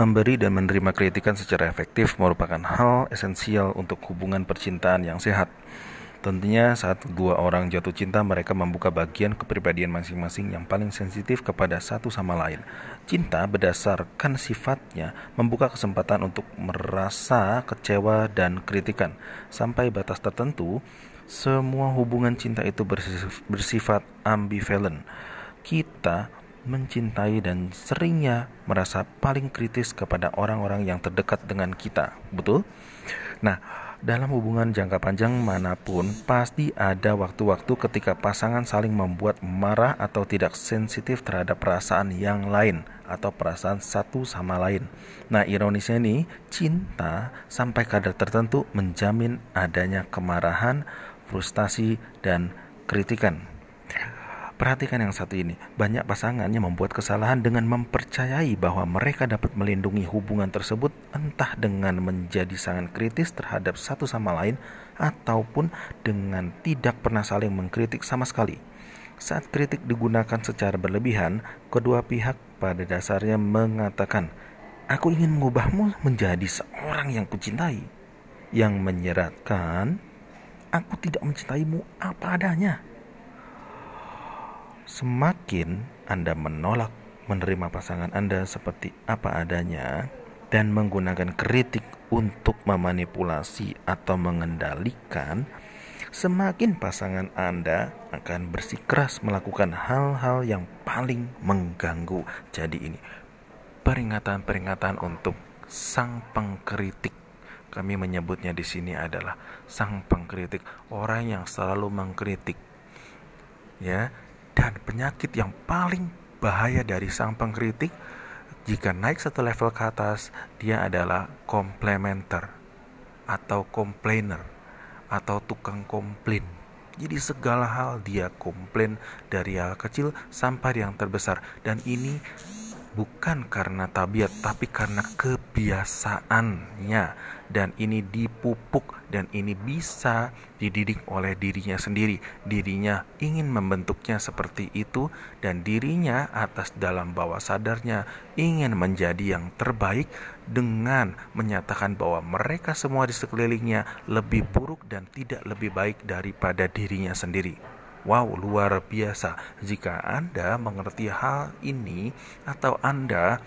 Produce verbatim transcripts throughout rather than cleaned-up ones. Memberi dan menerima kritikan secara efektif merupakan hal esensial untuk hubungan percintaan yang sehat. Tentunya saat dua orang jatuh cinta, mereka membuka bagian kepribadian masing-masing yang paling sensitif kepada satu sama lain. Cinta berdasarkan sifatnya membuka kesempatan untuk merasa kecewa dan kritikan. Sampai batas tertentu, semua hubungan cinta itu bersifat ambivalen. Kita mencintai dan seringnya merasa paling kritis kepada orang-orang yang terdekat dengan kita, betul? Nah, dalam hubungan jangka panjang manapun pasti ada waktu-waktu ketika pasangan saling membuat marah atau tidak sensitif terhadap perasaan yang lain atau perasaan satu sama lain. Nah, ironisnya nih, cinta sampai kadar tertentu menjamin adanya kemarahan, frustasi, dan kritikan. Perhatikan yang satu ini, banyak pasangannya membuat kesalahan dengan mempercayai bahwa mereka dapat melindungi hubungan tersebut entah dengan menjadi sangat kritis terhadap satu sama lain ataupun dengan tidak pernah saling mengkritik sama sekali. Saat kritik digunakan secara berlebihan, kedua pihak pada dasarnya mengatakan, "Aku ingin mengubahmu menjadi seorang yang kucintai." Yang menyeratkan, "Aku tidak mencintaimu apa adanya." Semakin Anda menolak menerima pasangan Anda seperti apa adanya dan menggunakan kritik untuk memanipulasi atau mengendalikan, semakin pasangan Anda akan bersikeras melakukan hal-hal yang paling mengganggu. Jadi ini peringatan-peringatan untuk sang pengkritik. Kami menyebutnya di sini adalah sang pengkritik, orang yang selalu mengkritik. Ya. Dan penyakit yang paling bahaya dari sang pengkritik, jika naik satu level ke atas, dia adalah komplementer atau komplainer atau tukang komplain. Jadi segala hal dia komplain, dari hal kecil sampai yang terbesar. Dan ini bukan karena tabiat, tapi karena kebiasaannya. Dan ini dipupuk, dan ini bisa dididik oleh dirinya sendiri. Dirinya ingin membentuknya seperti itu, dan dirinya atas dalam bawah sadarnya ingin menjadi yang terbaik dengan menyatakan bahwa mereka semua di sekelilingnya lebih buruk dan tidak lebih baik daripada dirinya sendiri. Wow, luar biasa. Jika Anda mengerti hal ini, atau Anda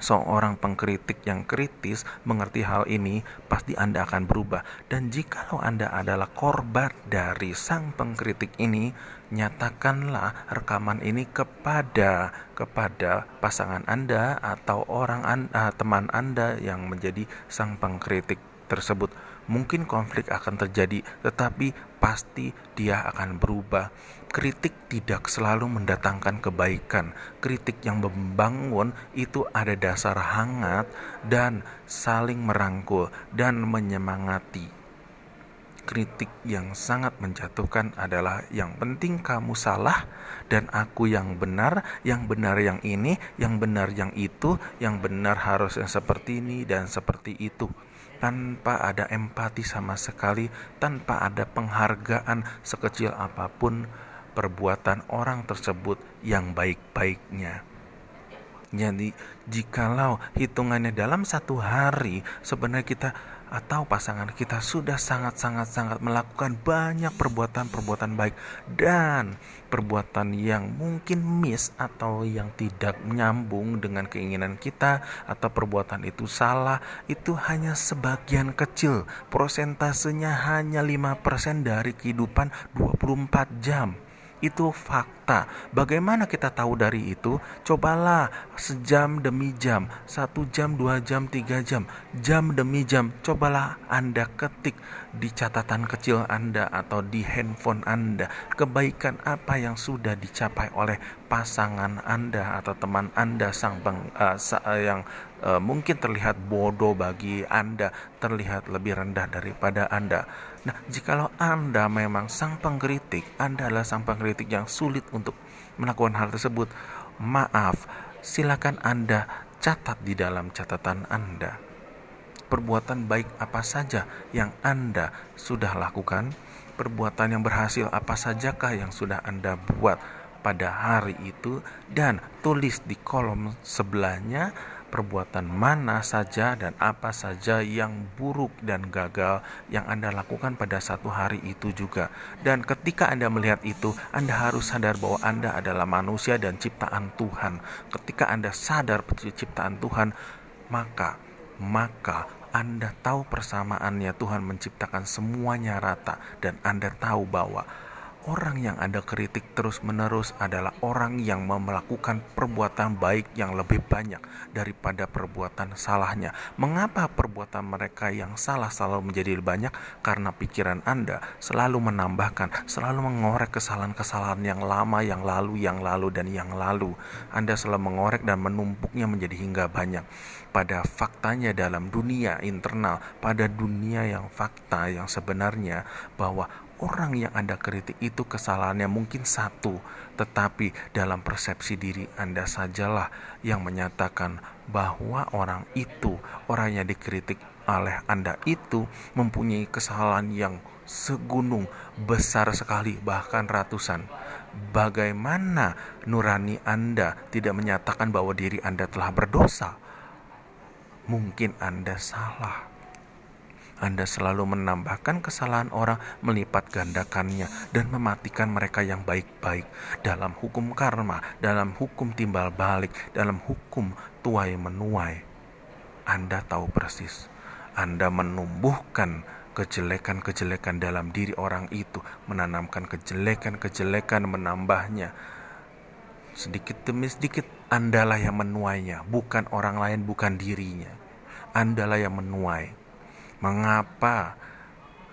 seorang pengkritik yang kritis mengerti hal ini, pasti Anda akan berubah. Dan jikalau Anda adalah korban dari sang pengkritik ini, nyatakanlah rekaman ini kepada kepada pasangan Anda atau orang anda, teman Anda yang menjadi sang pengkritik tersebut. Mungkin konflik akan terjadi, tetapi pasti dia akan berubah. Kritik tidak selalu mendatangkan kebaikan. Kritik yang membangun itu ada dasar hangat dan saling merangkul dan menyemangati. Kritik yang sangat menjatuhkan adalah yang penting kamu salah dan aku yang benar, yang benar yang ini, yang benar yang itu, yang benar harusnya seperti ini dan seperti itu. Tanpa ada empati sama sekali, tanpa ada penghargaan sekecil apapun perbuatan orang tersebut yang baik-baiknya. Jadi, jikalau hitungannya dalam satu hari, sebenarnya kita atau pasangan kita sudah sangat-sangat-sangat melakukan banyak perbuatan-perbuatan baik, dan perbuatan yang mungkin miss atau yang tidak menyambung dengan keinginan kita, atau perbuatan itu salah, itu hanya sebagian kecil. Prosentasenya hanya lima persen dari kehidupan dua puluh empat jam. Itu fakta. Bagaimana kita tahu dari itu? Cobalah sejam demi jam, satu jam, dua jam, tiga jam, jam demi jam. Cobalah Anda ketik di catatan kecil Anda atau di handphone Anda, kebaikan apa yang sudah dicapai oleh pasangan Anda atau teman Anda sang bang, uh, yang uh, mungkin terlihat bodoh bagi Anda, terlihat lebih rendah daripada Anda. Nah, jikalau Anda memang sang pengkritik, Anda adalah sang pengkritik yang sulit untuk melakukan hal tersebut, maaf, silakan Anda catat di dalam catatan Anda. Perbuatan baik apa saja yang Anda sudah lakukan, perbuatan yang berhasil apa sajakah yang sudah Anda buat pada hari itu, dan tulis di kolom sebelahnya perbuatan mana saja dan apa saja yang buruk dan gagal yang Anda lakukan pada satu hari itu juga. Dan ketika Anda melihat itu, Anda harus sadar bahwa Anda adalah manusia dan ciptaan Tuhan. Ketika Anda sadar ciptaan Tuhan, maka maka Anda tahu persamaannya. Tuhan menciptakan semuanya rata, dan Anda tahu bahwa orang yang Anda kritik terus-menerus adalah orang yang melakukan perbuatan baik yang lebih banyak daripada perbuatan salahnya. Mengapa perbuatan mereka yang salah selalu menjadi banyak? Karena pikiran Anda selalu menambahkan, selalu mengorek kesalahan-kesalahan yang lama, yang lalu, yang lalu, dan yang lalu. Anda selalu mengorek dan menumpuknya menjadi hingga banyak. Pada faktanya dalam dunia internal, pada dunia yang fakta yang sebenarnya, bahwa orang yang Anda kritik itu kesalahannya mungkin satu, tetapi dalam persepsi diri Anda sajalah yang menyatakan bahwa orang itu, orang yang dikritik oleh Anda itu mempunyai kesalahan yang segunung, besar sekali, bahkan ratusan. Bagaimana nurani Anda tidak menyatakan bahwa diri Anda telah berdosa? Mungkin Anda salah. Anda selalu menambahkan kesalahan orang, melipat gandakannya, dan mematikan mereka yang baik-baik. Dalam hukum karma, dalam hukum timbal balik, dalam hukum tuai menuai, Anda tahu persis. Anda menumbuhkan kejelekan-kejelekan dalam diri orang itu, menanamkan kejelekan-kejelekan, menambahnya. Sedikit demi sedikit, Andalah yang menuainya, bukan orang lain, bukan dirinya. Andalah yang menuai. Mengapa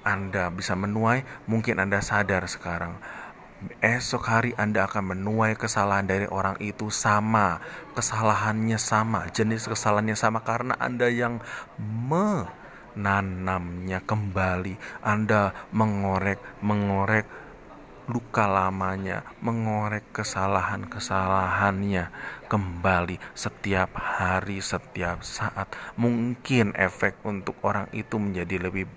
Anda bisa menuai? Mungkin Anda sadar sekarang. Esok hari Anda akan menuai kesalahan dari orang itu sama. Kesalahannya sama, jenis kesalahannya sama. Karena Anda yang menanamnya kembali. Anda mengorek, mengorek luka lamanya, mengorek kesalahan-kesalahannya kembali setiap hari, setiap saat. Mungkin efek untuk orang itu menjadi lebih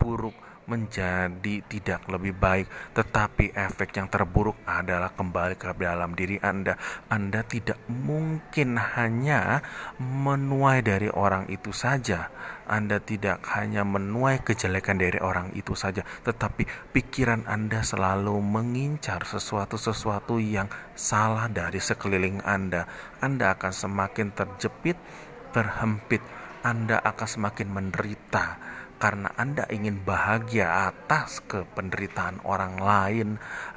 buruk, menjadi tidak lebih baik, tetapi efek yang terburuk adalah kembali ke dalam diri Anda. Anda tidak mungkin hanya menuai dari orang itu saja. Anda tidak hanya menuai kejelekan dari orang itu saja, tetapi pikiran Anda selalu mengincar sesuatu-sesuatu yang salah dari sekeliling Anda. Anda akan semakin terjepit, terhempit. Anda akan semakin menderita. Karena Anda ingin bahagia atas kependeritaan orang lain,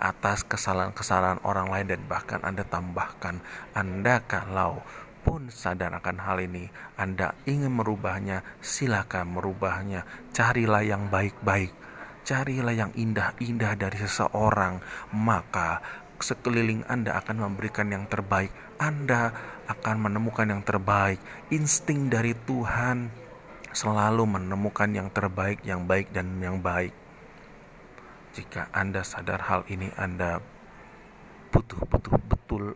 atas kesalahan-kesalahan orang lain, dan bahkan Anda tambahkan, Anda kalau pun sadar akan hal ini, Anda ingin merubahnya, silakan merubahnya. Carilah yang baik-baik, carilah yang indah-indah dari seseorang, maka sekeliling Anda akan memberikan yang terbaik. Anda akan menemukan yang terbaik. Insting dari Tuhan selalu menemukan yang terbaik, yang baik, dan yang baik. Jika Anda sadar hal ini, Anda butuh-butuh betul,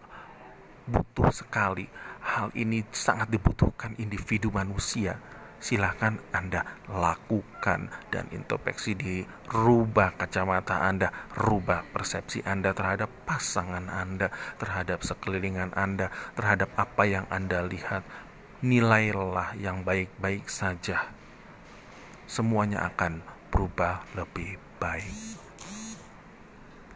butuh sekali. Hal ini sangat dibutuhkan individu manusia. Silahkan Anda lakukan dan introspeksi diri. Rubah kacamata Anda, rubah persepsi Anda terhadap pasangan Anda, terhadap sekelilingan Anda, terhadap apa yang Anda lihat. Nilailah yang baik-baik saja. Semuanya akan berubah lebih baik.